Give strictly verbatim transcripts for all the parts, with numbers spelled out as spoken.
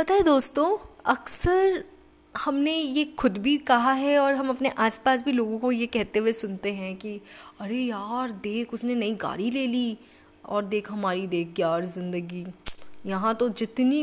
पता है दोस्तों, अक्सर हमने ये खुद भी कहा है और हम अपने आसपास भी लोगों को ये कहते हुए सुनते हैं कि अरे यार देख उसने नई गाड़ी ले ली और देख हमारी, देख यार ज़िंदगी, यहाँ तो जितनी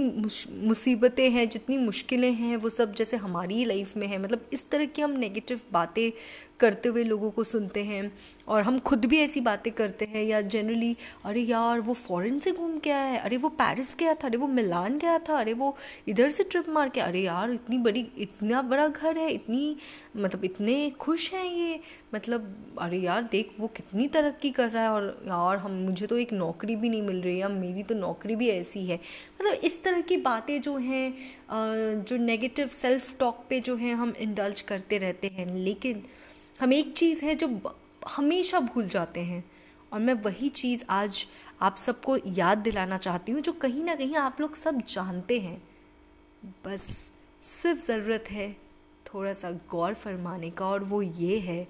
मुसीबतें हैं, जितनी मुश्किलें हैं, वो सब जैसे हमारी लाइफ में है। मतलब इस तरह की हम नेगेटिव बातें करते हुए लोगों को सुनते हैं और हम खुद भी ऐसी बातें करते हैं। या जनरली अरे यार वो फॉरेन से घूम के आया है, अरे वो पेरिस गया था, अरे वो मिलान गया था, अरे वो इधर से ट्रिप मार के, अरे यार इतनी बड़ी, इतना बड़ा घर है, इतनी मतलब इतने खुश हैं ये, मतलब अरे यार देख वो कितनी तरक्की कर रहा है और यार हम, मुझे तो एक नौकरी भी नहीं मिल रही, या मेरी तो नौकरी भी ऐसी है। मतलब इस तरह की बातें जो हैं, जो नेगेटिव सेल्फ टॉक पे जो हैं हम इंडल्ज करते रहते हैं। लेकिन हम एक चीज़ है जो हमेशा भूल जाते हैं और मैं वही चीज़ आज आप सबको याद दिलाना चाहती हूँ, जो कहीं ना कहीं आप लोग सब जानते हैं, बस सिर्फ ज़रूरत है थोड़ा सा गौर फरमाने का। और वो ये है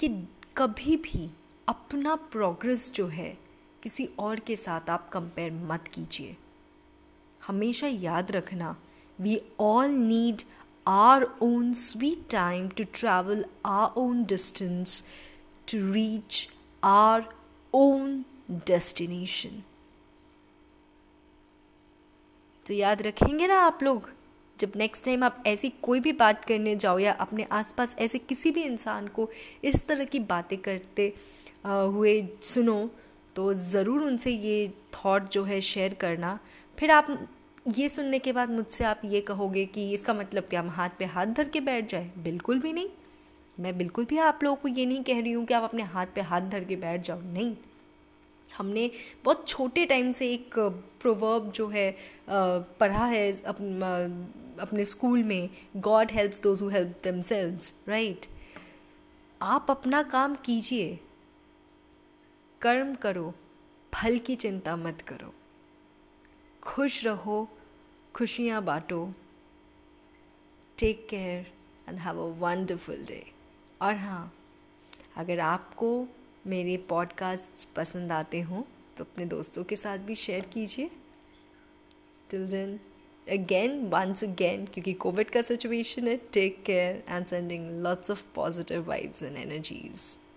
कि कभी भी अपना प्रोग्रेस जो है किसी और के साथ आप कंपेयर मत कीजिए। हमेशा याद रखना, we all need our own sweet time to travel our own distance to reach our own destination. तो याद रखेंगे ना आप लोग, जब नेक्स्ट टाइम आप ऐसी कोई भी बात करने जाओ या अपने आसपास ऐसे किसी भी इंसान को इस तरह की बातें करते हुए सुनो, तो ज़रूर उनसे ये थॉट जो है शेयर करना। फिर आप ये सुनने के बाद मुझसे आप ये कहोगे कि इसका मतलब क्या, हम हाथ पे हाथ धर के बैठ जाए? बिल्कुल भी नहीं। मैं बिल्कुल भी आप लोगों को ये नहीं कह रही हूँ कि आप अपने हाथ पे हाथ धर के बैठ जाओ, नहीं। हमने बहुत छोटे टाइम से एक प्रोवर्ब जो है पढ़ा है अपने स्कूल में, God helps those who help themselves, right. आप अपना काम कीजिए, कर्म करो, फल की चिंता मत करो, खुश रहो, खुशियाँ बाँटो। Take care and have a wonderful day. और हाँ, अगर आपको मेरे पॉडकास्ट्स पसंद आते हों तो अपने दोस्तों के साथ भी शेयर कीजिए। Till then again, once again, क्योंकि कोविड का सिचुएशन है, take care and sending lots of positive vibes and energies.